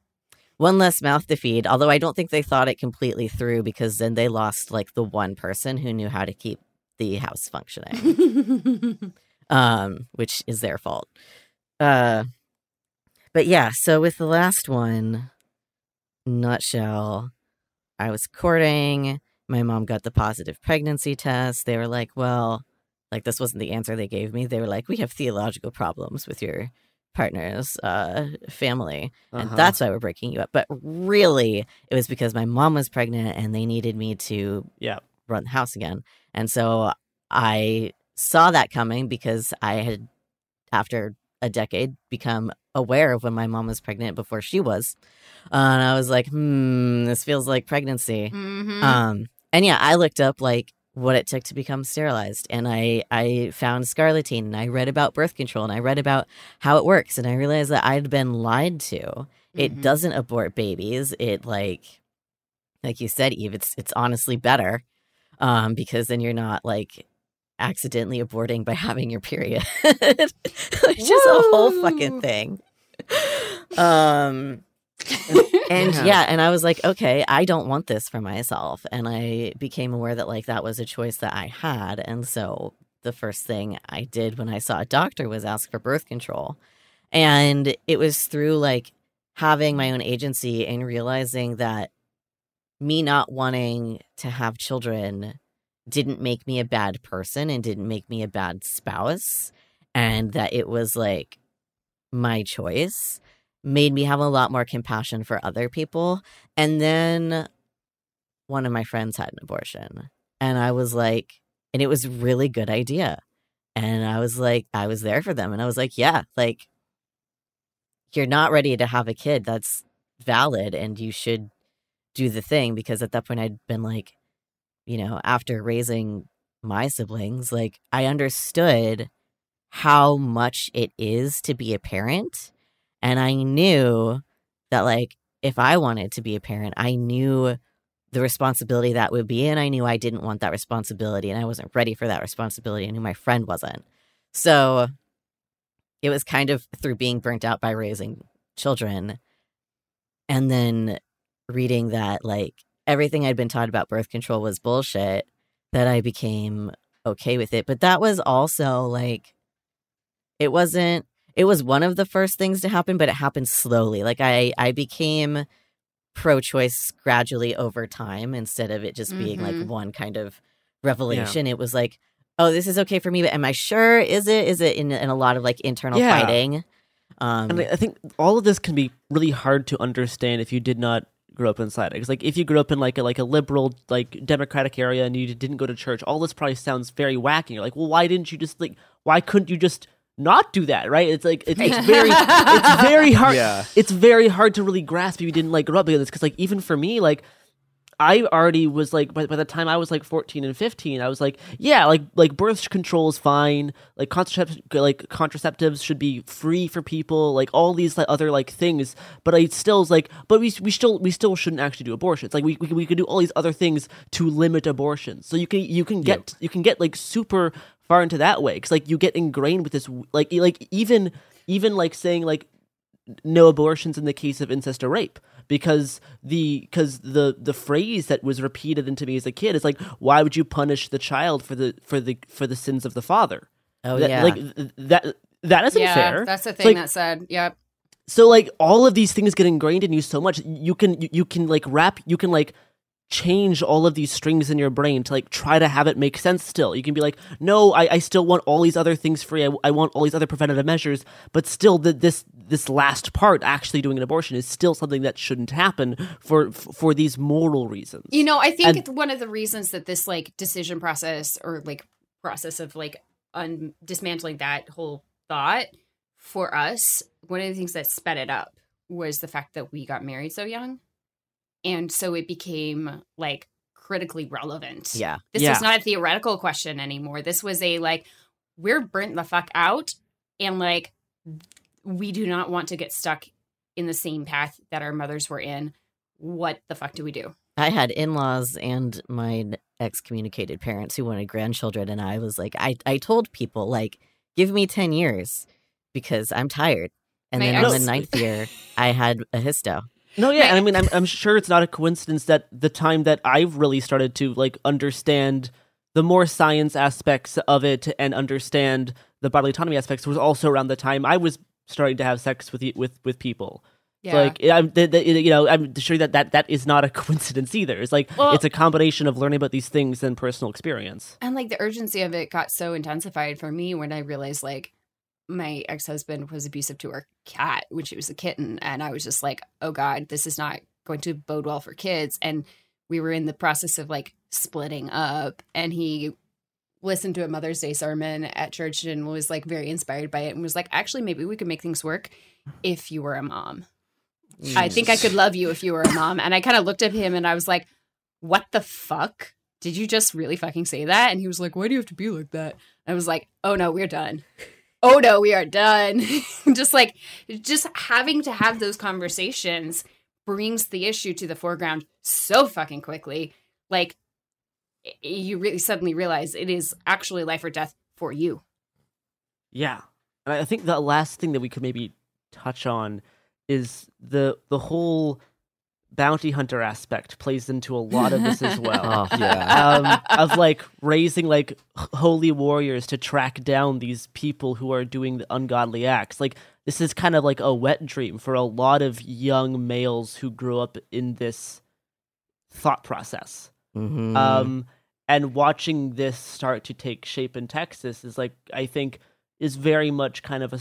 One less mouth to feed. Although I don't think they thought it completely through, because then they lost the one person who knew how to keep the house functioning, which is their fault. But yeah, so with the last one, nutshell, I was courting. My mom got the positive pregnancy test. They were like, well, this wasn't the answer they gave me. They were like, we have theological problems with your partner's family. Uh-huh. And that's why we're breaking you up. But really, it was because my mom was pregnant and they needed me to run the house again. And so I saw that coming because I had, after a decade, become aware of when my mom was pregnant before she was. And I was like, this feels like pregnancy. Mm-hmm. And yeah, I looked up what it took to become sterilized, and I found scarletine, and I read about birth control, and I read about how it works, and I realized that I'd been lied to. Mm-hmm. It doesn't abort babies. It like you said, Eve, it's honestly better, because then you're not accidentally aborting by having your period. It's just a whole fucking thing. And I was like, okay, I don't want this for myself. And I became aware that that was a choice that I had. And so the first thing I did when I saw a doctor was ask for birth control. And it was through having my own agency and realizing that me not wanting to have children didn't make me a bad person and didn't make me a bad spouse, and that it was my choice, made me have a lot more compassion for other people. And then one of my friends had an abortion, and I was and it was a really good idea. And I was I was there for them. And I was you're not ready to have a kid. That's valid. And you should do the thing, because at that point I'd been after raising my siblings, I understood how much it is to be a parent. And I knew that, if I wanted to be a parent, I knew the responsibility that would be. And I knew I didn't want that responsibility, and I wasn't ready for that responsibility. I knew my friend wasn't. So it was kind of through being burnt out by raising children, and then reading that, like, everything I'd been taught about birth control was bullshit, that I became okay with it. But that was also, like, it was one of the first things to happen, but it happened slowly. Like, I became pro-choice gradually over time instead of it just being, like, one kind of revelation. Yeah. It was like, oh, this is okay for me, but am I sure? Is it in a lot of, like, internal fighting? And I think all of this can be really hard to understand if you did not grow up inside it. Because, like, if you grew up in, like a liberal, like, democratic area and you didn't go to church, all this probably sounds very wacky. You're like, well, why didn't you just, like, why couldn't you just not do that, right? It's like it's very hard. Yeah. It's very hard to really grasp if you didn't, like, grow up with this. Because, like, even for me, like, I already was like, by the time I was like 14 and 15, I was like, yeah, like birth control is fine, like contraceptives should be free for people, like all these like other like things. But I still was like, but we still shouldn't actually do abortions. Like we could do all these other things to limit abortions. So you can get like super far into that way, because like you get ingrained with this like even like saying like no abortions in the case of incest or rape, because the phrase that was repeated into me as a kid is like, why would you punish the child for the sins of the father? Oh, that, yeah, like that isn't fair. That's the thing, like, that said, yep. So like all of these things get ingrained in you so much, you can change all of these strings in your brain to like try to have it make sense still. You can be like, no, I still want all these other things free. I want all these other preventative measures, but still this last part, actually doing an abortion, is still something that shouldn't happen for these moral reasons. You know, I think it's one of the reasons that this like decision process or like process of like dismantling that whole thought for us, one of the things that sped it up was the fact that we got married so young. And so it became, like, critically relevant. Yeah. This was not a theoretical question anymore. This was a, like, we're burnt the fuck out, and, like, we do not want to get stuck in the same path that our mothers were in. What the fuck do we do? I had in-laws and my excommunicated parents who wanted grandchildren, and I was like, I told people, like, give me 10 years because I'm tired. And then in the 9th year, I had a histo. No, yeah, and I mean, I'm sure it's not a coincidence that the time that I've really started to, like, understand the more science aspects of it and understand the bodily autonomy aspects was also around the time I was starting to have sex with people. Yeah. So, like, I'm sure that is not a coincidence either. It's like, it's a combination of learning about these things and personal experience. And, like, the urgency of it got so intensified for me when I realized, like, my ex-husband was abusive to our cat when she was a kitten. And I was just like, oh God, this is not going to bode well for kids. And we were in the process of like splitting up, and he listened to a Mother's Day sermon at church and was like very inspired by it and was like, actually, maybe we could make things work if you were a mom. Jesus. I think I could love you if you were a mom. And I kind of looked at him and I was like, what the fuck? Did you just really fucking say that? And he was like, why do you have to be like that? And I was like, oh no, we are done. just having to have those conversations brings the issue to the foreground so fucking quickly. Like, you really suddenly realize it is actually life or death for you. Yeah. And I think the last thing that we could maybe touch on is the whole bounty hunter aspect plays into a lot of this as well. Oh, yeah. Of like raising like holy warriors to track down these people who are doing the ungodly acts. Like, this is kind of like a wet dream for a lot of young males who grew up in this thought process. Mm-hmm. And watching this start to take shape in Texas is like, I think, is very much kind of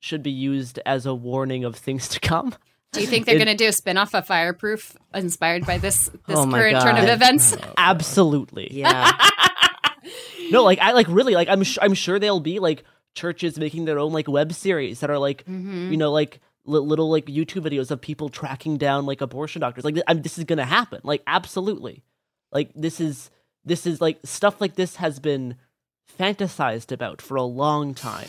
should be used as a warning of things to come. Do you think they're going to do a spinoff of Fireproof inspired by this current turn of events? Absolutely. Yeah. No, like, I like really like I'm sure there'll be like churches making their own like web series that are like, you know, like little like YouTube videos of people tracking down like abortion doctors. Like, this is going to happen. Like, absolutely. Like, this is like stuff like this has been fantasized about for a long time.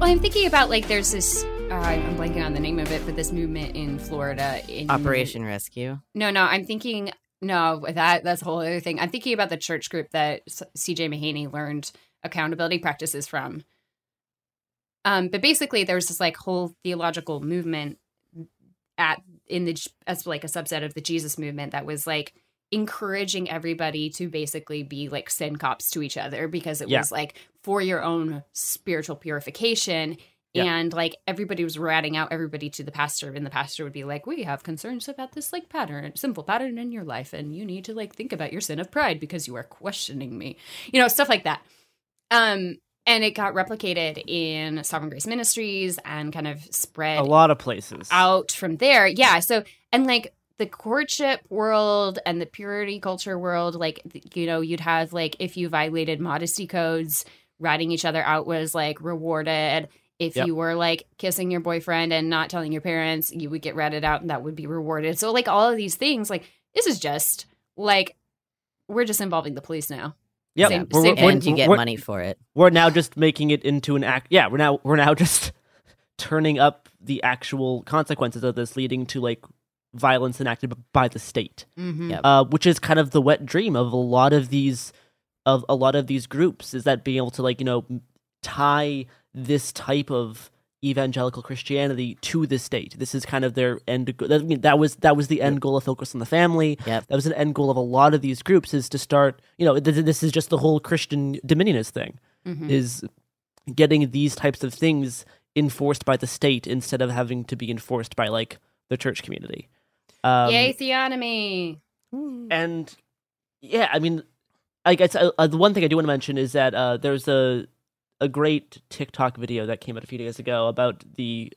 Well, I'm thinking about, like, there's this, I'm blanking on the name of it, but this movement in Florida. Operation Rescue? That's a whole other thing. I'm thinking about the church group that C.J. Mahaney learned accountability practices from. But basically, there was this, like, whole theological movement as a subset of the Jesus movement that was, like, encouraging everybody to basically be like sin cops to each other because it was like for your own spiritual purification. Yeah. And like everybody was ratting out everybody to the pastor, and the pastor would be like, we have concerns about this like pattern, simple pattern in your life, and you need to like think about your sin of pride because you are questioning me, you know, stuff like that. And it got replicated in Sovereign Grace Ministries and kind of spread a lot of places out from there. Yeah. So, and like, the courtship world and the purity culture world, like, you know, you'd have, like, if you violated modesty codes, ratting each other out was, like, rewarded. If you were, like, kissing your boyfriend and not telling your parents, you would get ratted out and that would be rewarded. So, like, all of these things, like, this is just, like, we're just involving the police now. Yep. You get money for it. We're now just making it into an act. Yeah, we're now just turning up the actual consequences of this, leading to, like, violence enacted by the state, which is kind of the wet dream of a lot of these groups, is that being able to, like, you know, tie this type of evangelical Christianity to the state. This is kind of their end. I mean, that was the end goal of Focus on the Family. Yep. That was an end goal of a lot of these groups, is to start. You know, this is just the whole Christian dominionist thing, is getting these types of things enforced by the state instead of having to be enforced by, like, the church community. Yay, theonomy! And, yeah, I mean, I guess the one thing I do want to mention is that there's a great TikTok video that came out a few days ago about the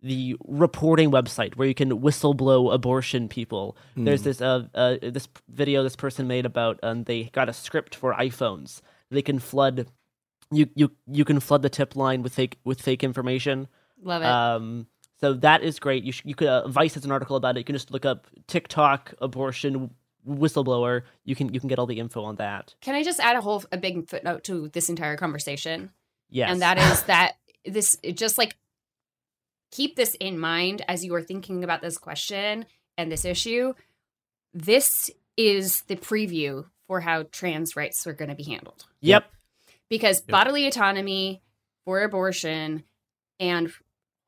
reporting website where you can whistleblow abortion people. There's this video this person made about, they got a script for iPhones. They can flood you can flood the tip line with fake information. Love it. So that is great. You could Vice has an article about it. You can just look up TikTok abortion whistleblower. You can get all the info on that. Can I just add a big footnote to this entire conversation? Yes. And that is that this, just like, keep this in mind as you are thinking about this question and this issue. This is the preview for how trans rights are going to be handled. Yep. Because bodily autonomy for abortion and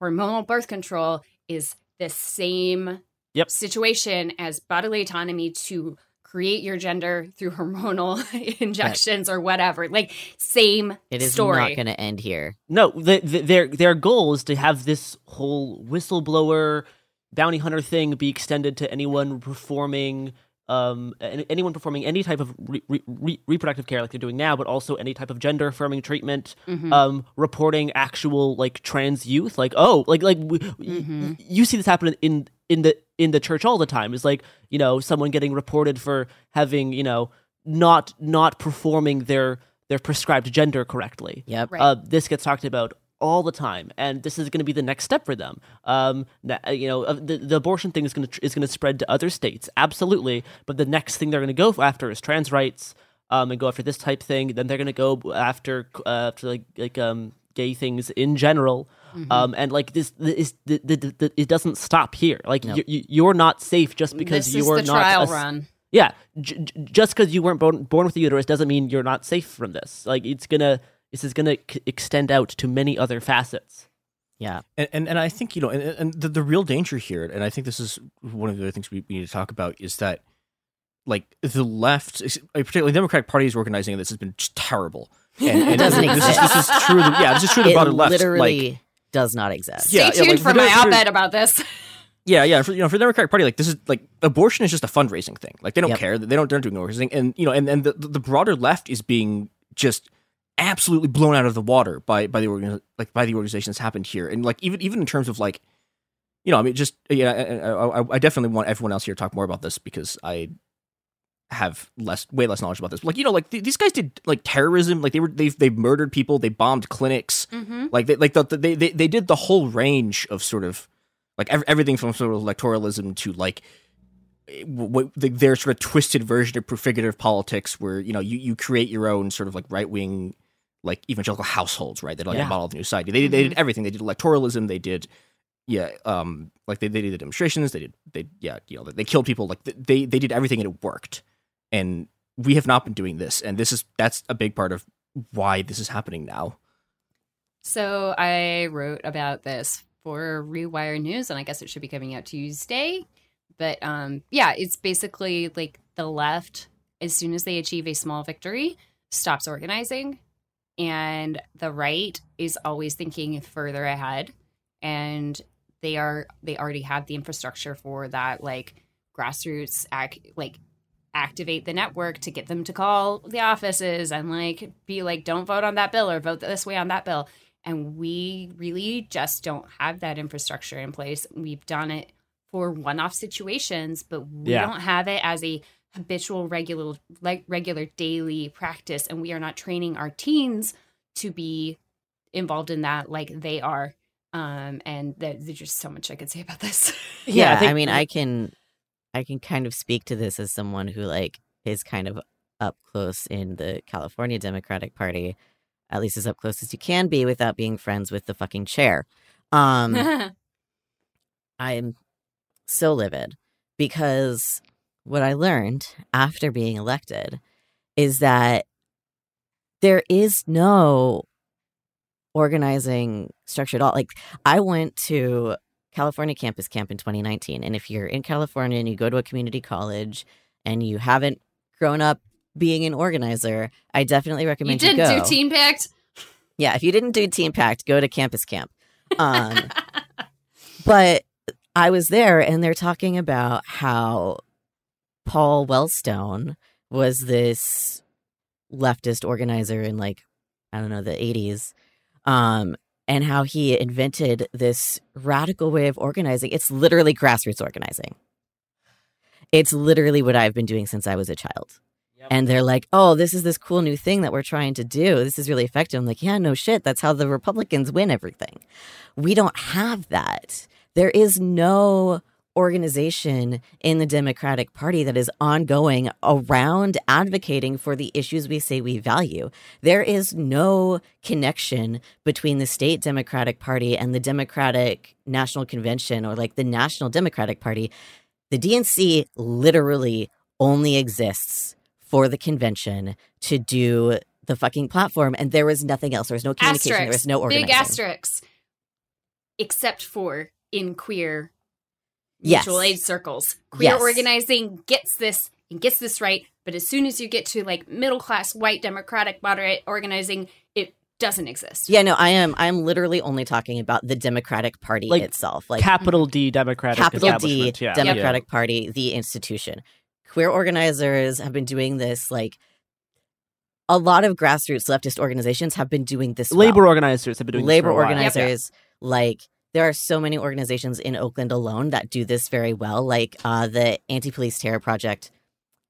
hormonal birth control is the same situation as bodily autonomy to create your gender through hormonal injections or whatever. Like, same story. It is not going to end here. No, their goal is to have this whole whistleblower bounty hunter thing be extended to anyone performing any type of reproductive care like they're doing now, but also any type of gender affirming treatment, reporting actual like trans youth, you see this happen in the church all the time. It's like, you know, someone getting reported for having, you know, not performing their prescribed gender correctly. Yep. Right. This gets talked about all the time, and this is going to be the next step for them. The abortion thing is going to spread to other states, absolutely. But the next thing they're going to go after is trans rights, and go after this type thing. Then they're going to go after gay things in general, and like this it doesn't stop here. Like you're not safe just because you're not trial run. Yeah, just because you weren't born with a uterus doesn't mean you're not safe from this. Like This is going to extend out to many other facets. Yeah. And I think, you know, and the real danger here, and I think this is one of the other things we need to talk about, is that, like, the left, particularly the Democratic Party, is organizing, and this has been just terrible. And it doesn't exist. This is true. This is true to the broader left. It literally does not exist. Stay tuned for my op-ed about this. Yeah. For the Democratic Party, like, this is, like, abortion is just a fundraising thing. Like, they don't care. They're doing organizing. And, you know, and the broader left is being just absolutely blown out of the water by the organization that's happened here. And like even in terms of like, you know, I mean, just I definitely want everyone else here to talk more about this because I have way less knowledge about this. But like, you know, like these guys did like terrorism, like they murdered people, they bombed clinics, like they did the whole range of sort of like everything from sort of electoralism to like their sort of twisted version of prefigurative politics, where you know you create your own sort of like right wing, like evangelical households, right? That like model the new society. They did everything. They did electoralism. They did, they did the demonstrations. They killed people. Like they did everything, and it worked. And we have not been doing this. And that's a big part of why this is happening now. So I wrote about this for Rewire News, and I guess it should be coming out Tuesday. But it's basically like the left, as soon as they achieve a small victory, stops organizing. And the right is always thinking further ahead. And they already have the infrastructure for that, like grassroots activate the network to get them to call the offices and like be like, don't vote on that bill or vote this way on that bill. And we really just don't have that infrastructure in place. We've done it for one-off situations, but we don't have it as a habitual, regular daily practice, and we are not training our teens to be involved in that like they are. And there's just so much I could say about this. I can kind of speak to this as someone who like is kind of up close in the California Democratic Party, at least as up close as you can be without being friends with the fucking chair. I'm so livid because what I learned after being elected is that there is no organizing structure at all. Like, I went to California Campus Camp in 2019, and if you're in California and you go to a community college and you haven't grown up being an organizer, I definitely recommend you go. You didn't do Teen Pact? Yeah, if you didn't do Teen Pact, go to Campus Camp. But I was there, and they're talking about how Paul Wellstone was this leftist organizer in, like, I don't know, the 80s, and how he invented this radical way of organizing. It's literally grassroots organizing. It's literally what I've been doing since I was a child. Yep. And they're like, oh, this is this cool new thing that we're trying to do. This is really effective. I'm like, yeah, no shit. That's how the Republicans win everything. We don't have that. There is no organization in the Democratic Party that is ongoing around advocating for the issues we say we value. There is no connection between the state Democratic Party and the Democratic National Convention or like the National Democratic Party. The DNC literally only exists for the convention to do the fucking platform, and there was nothing else. There was no communication. Asterix. There was no organizing. Big asterisks. Except for in queer mutual aid circles. Queer organizing gets this and gets this right, but as soon as you get to like middle class white Democratic moderate organizing, it doesn't exist. Yeah, no, I'm literally only talking about the Democratic Party like, itself. Like capital D Democratic establishment. Capital D Democratic Party, the institution. Queer organizers have been doing this like a lot of grassroots leftist organizations have been doing this. Labor organizers have been doing this. Like there are so many organizations in Oakland alone that do this very well. Like the Anti-Police Terror Project,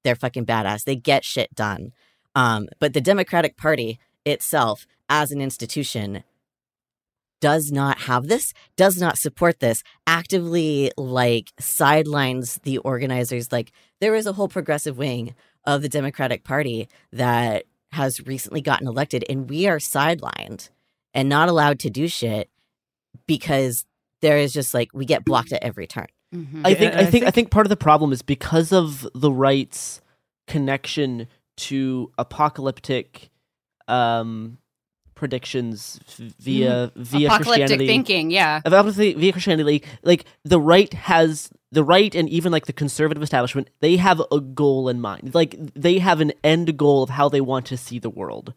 they're fucking badass. They get shit done. But the Democratic Party itself as an institution does not have this, does not support this, actively like sidelines the organizers. Like there is a whole progressive wing of the Democratic Party that has recently gotten elected, and we are sidelined and not allowed to do shit because there is just like we get blocked at every turn. Mm-hmm. I think part of the problem is because of the right's connection to apocalyptic predictions via apocalyptic Christianity thinking, via Christianity. Like the right has. The right and even like the conservative establishment, they have a goal in mind. Like they have an end goal of how they want to see the world.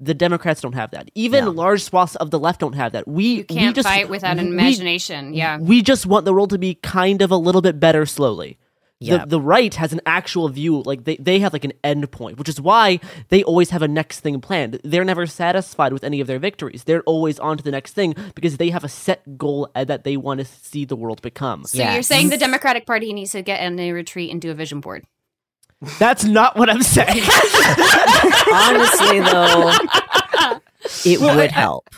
The Democrats don't have that. Even large swaths of the left don't have that. We can't fight without an imagination. We just want the world to be kind of a little bit better slowly. Yeah. The right has an actual view. Like they have like an end point, which is why they always have a next thing planned. They're never satisfied with any of their victories. They're always on to the next thing because they have a set goal that they want to see the world become. So you're saying the Democratic Party needs to get in a retreat and do a vision board. That's not what I'm saying. Honestly, though, it would help.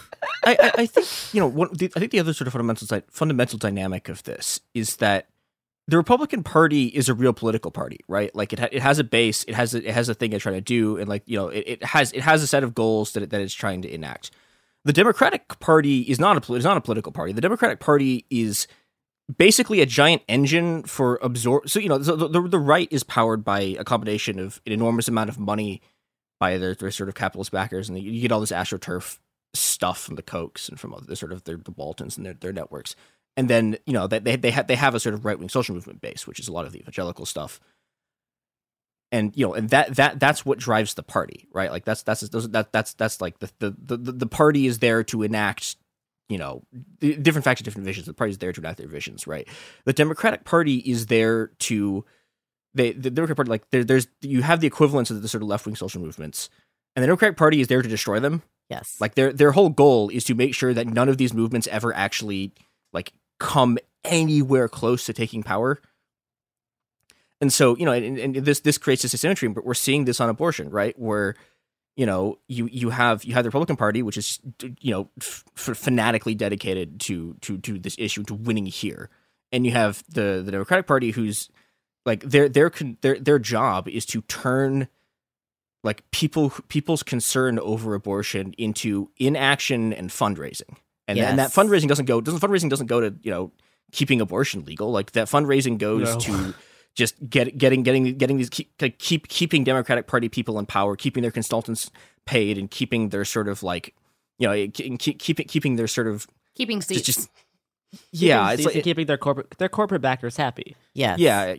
I think, you know, I think the other sort of fundamental dynamic of this is that the Republican Party is a real political party, right? Like it has a base, it has a thing it's trying to do, and like, you know, it has a set of goals that it's trying to enact. The Democratic Party is not a political party. The Democratic Party is basically a giant engine for So, you know, the right is powered by a combination of an enormous amount of money by their sort of capitalist backers, and you get all this astroturf stuff from the Kochs and from the sort of the Waltons and their networks. And then, you know, they have a sort of right-wing social movement base, which is a lot of the evangelical stuff. And, you know, and that's what drives the party, right? Like that's like the party is there to enact, you know, different factions, different visions. The party is there to enact their visions, right? The Democratic Party is there to the Democratic Party, like there's you have the equivalence of the sort of left-wing social movements, and the Democratic Party is there to destroy them. Yes. Like their whole goal is to make sure that none of these movements ever actually like come anywhere close to taking power. And so, you know, and this creates this asymmetry, but we're seeing this on abortion, right? Where, you know, you have the Republican Party, which is, you know, fanatically dedicated to this issue, to winning here. And you have the Democratic Party, who's like their job is to turn like people's concern over abortion into inaction and fundraising. And that fundraising doesn't go to, you know, keeping abortion legal. Like that fundraising goes to just getting these keeping Democratic Party people in power, keeping their consultants paid, and keeping their sort of like, you know, keeping their sort of keeping seats. Keeping their corporate backers happy. Yeah,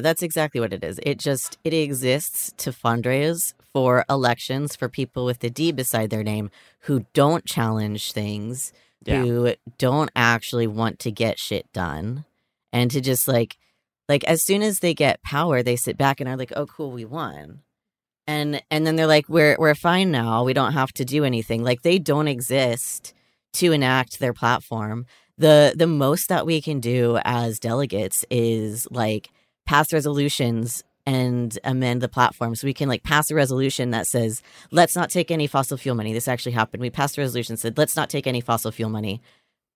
that's exactly what it is. It exists to fundraise for elections for people with the D beside their name who don't challenge things, who don't actually want to get shit done, and to just like as soon as they get power, they sit back and are like, "Oh, cool, we won," and then they're like, "We're fine now. We don't have to do anything." Like they don't exist to enact their platform. The most that we can do as delegates is like pass resolutions and amend the platform. So we can like pass a resolution that says, let's not take any fossil fuel money. This actually happened. We passed a resolution that said, let's not take any fossil fuel money.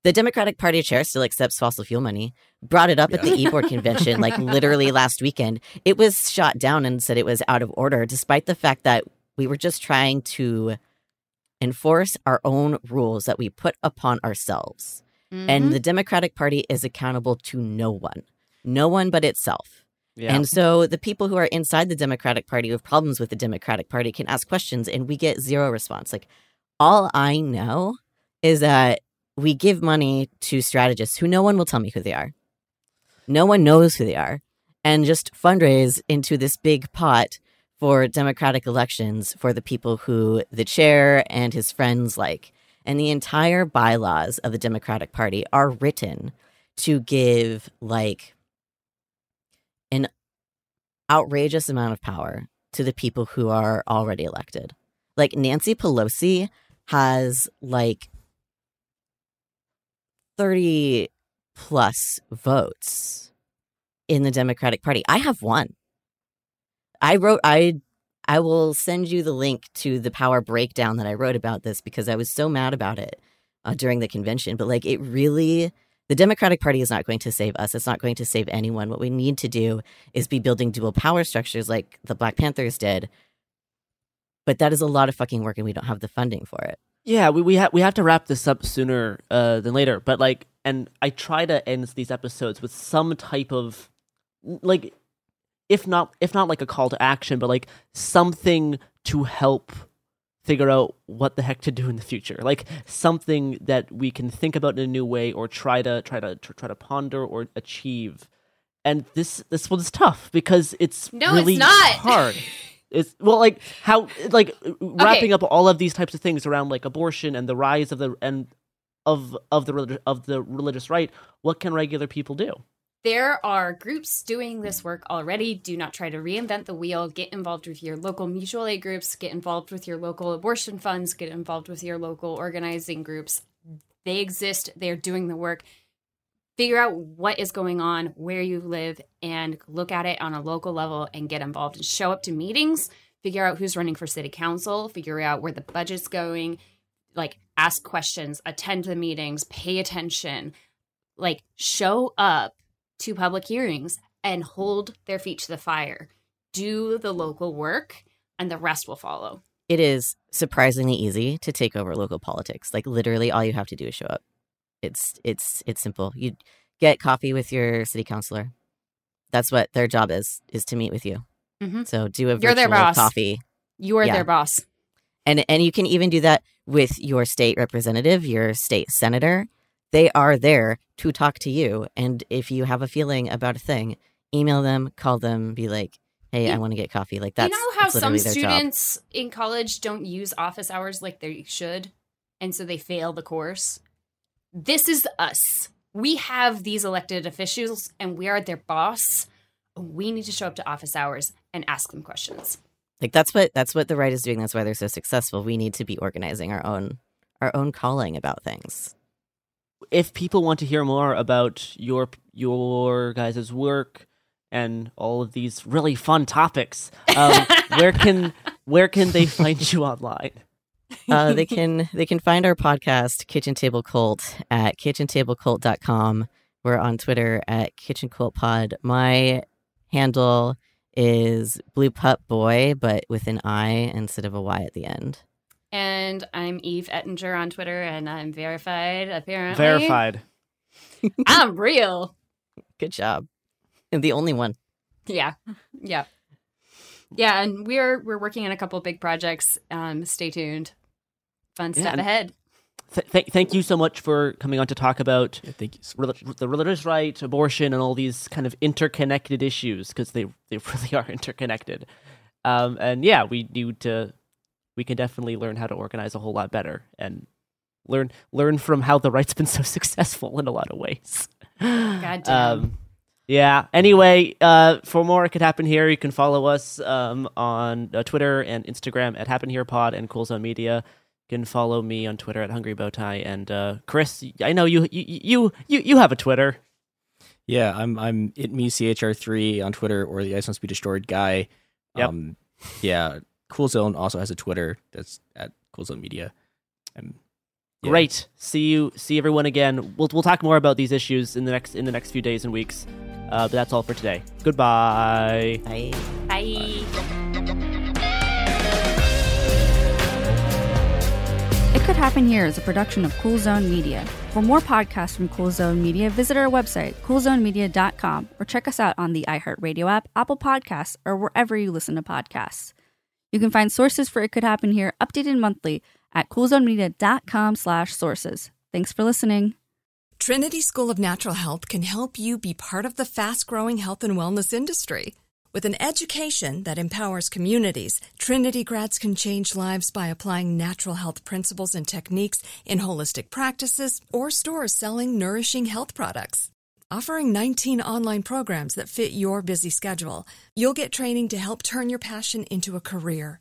The Democratic Party chair still accepts fossil fuel money, brought it up at the e-board convention, like literally last weekend. It was shot down and said it was out of order, despite the fact that we were just trying to enforce our own rules that we put upon ourselves. Mm-hmm. And the Democratic Party is accountable to no one but itself. Yeah. And so the people who are inside the Democratic Party who have problems with the Democratic Party can ask questions and we get zero response. Like, all I know is that we give money to strategists who no one will tell me who they are. No one knows who they are, and just fundraise into this big pot for Democratic elections for the people who the chair and his friends like. And the entire bylaws of the Democratic Party are written to give like an outrageous amount of power to the people who are already elected. Like, Nancy Pelosi has like 30 plus votes in the Democratic Party. I have one. I will send you the link to the power breakdown that I wrote about this because I was so mad about it during the convention. But like, it really, the Democratic Party is not going to save us. It's not going to save anyone. What we need to do is be building dual power structures like the Black Panthers did. But that is a lot of fucking work and we don't have the funding for it. Yeah, we have to wrap this up sooner than later. But like, and I try to end these episodes with some type of like, if not like a call to action, but like something to help figure out what the heck to do in the future, like something that we can think about in a new way or try to ponder or achieve. And this one's tough because it's it's not hard. It's like how like wrapping up all of these types of things around like abortion and the rise of the religious right. What can regular people do? There are groups doing this work already. Do not try to reinvent the wheel. Get involved with your local mutual aid groups. Get involved with your local abortion funds. Get involved with your local organizing groups. They exist. They're doing the work. Figure out what is going on, where you live, and look at it on a local level and get involved. And show up to meetings. Figure out who's running for city council. Figure out where the budget's going. Like, ask questions. Attend the meetings. Pay attention. Like, show up to public hearings and hold their feet to the fire. Do the local work and the rest will follow. It is surprisingly easy to take over local politics. Like, literally all you have to do is show up. It's simple. You get coffee with your city councilor. That's what their job is to meet with you. Mm-hmm. So do a virtual coffee. You are their boss. And you can even do that with your state representative, your state senator. They are there to talk to you. And if you have a feeling about a thing, email them, call them, be like, hey, I want to get coffee. Like, that's, you know how some students in college don't use office hours like they should, and so they fail the course? This is us. We have these elected officials, and we are their boss. We need to show up to office hours and ask them questions. Like, that's what the right is doing. That's why they're so successful. We need to be organizing our own calling about things. If people want to hear more about your guys' work and all of these really fun topics, where can they find you online? They can find our podcast, Kitchen Table Cult, at kitchentablecult.com. We're on Twitter at Kitchen Cult Pod. My handle is Blue Pup Boy, but with an I instead of a Y at the end. And I'm Eve Ettinger on Twitter, and I'm verified, apparently. Verified. I'm real. Good job. And the only one. Yeah. Yeah. Yeah, and we're working on a couple big projects. Stay tuned. Fun stuff ahead. Thank you so much for coming on to talk about the religious right, abortion, and all these kind of interconnected issues, because they really are interconnected. We can definitely learn how to organize a whole lot better and learn from how the right's been so successful in a lot of ways. Goddamn. Yeah. Anyway, for more It Could Happen Here, you can follow us on Twitter and Instagram at Happen Here Pod and Cool Zone Media. You can follow me on Twitter at Hungry Bowtie. And Chris, I know you have a Twitter. Yeah, I'm itmechr3 on Twitter, or the Ice Must Be Destroyed guy. Yep. Yeah. Cool Zone also has a Twitter. That's at Cool Zone Media. And Yeah. Great. See everyone again. We'll talk more about these issues in the next few days and weeks. But that's all for today. Goodbye. Bye. Bye. It Could Happen Here is a production of Cool Zone Media. For more podcasts from Cool Zone Media, visit our website, coolzonemedia.com, or check us out on the iHeartRadio app, Apple Podcasts, or wherever you listen to podcasts. You can find sources for It Could Happen Here updated monthly at coolzonemedia.com/sources. Thanks for listening. Trinity School of Natural Health can help you be part of the fast-growing health and wellness industry. With an education that empowers communities, Trinity grads can change lives by applying natural health principles and techniques in holistic practices or stores selling nourishing health products. Offering 19 online programs that fit your busy schedule, you'll get training to help turn your passion into a career.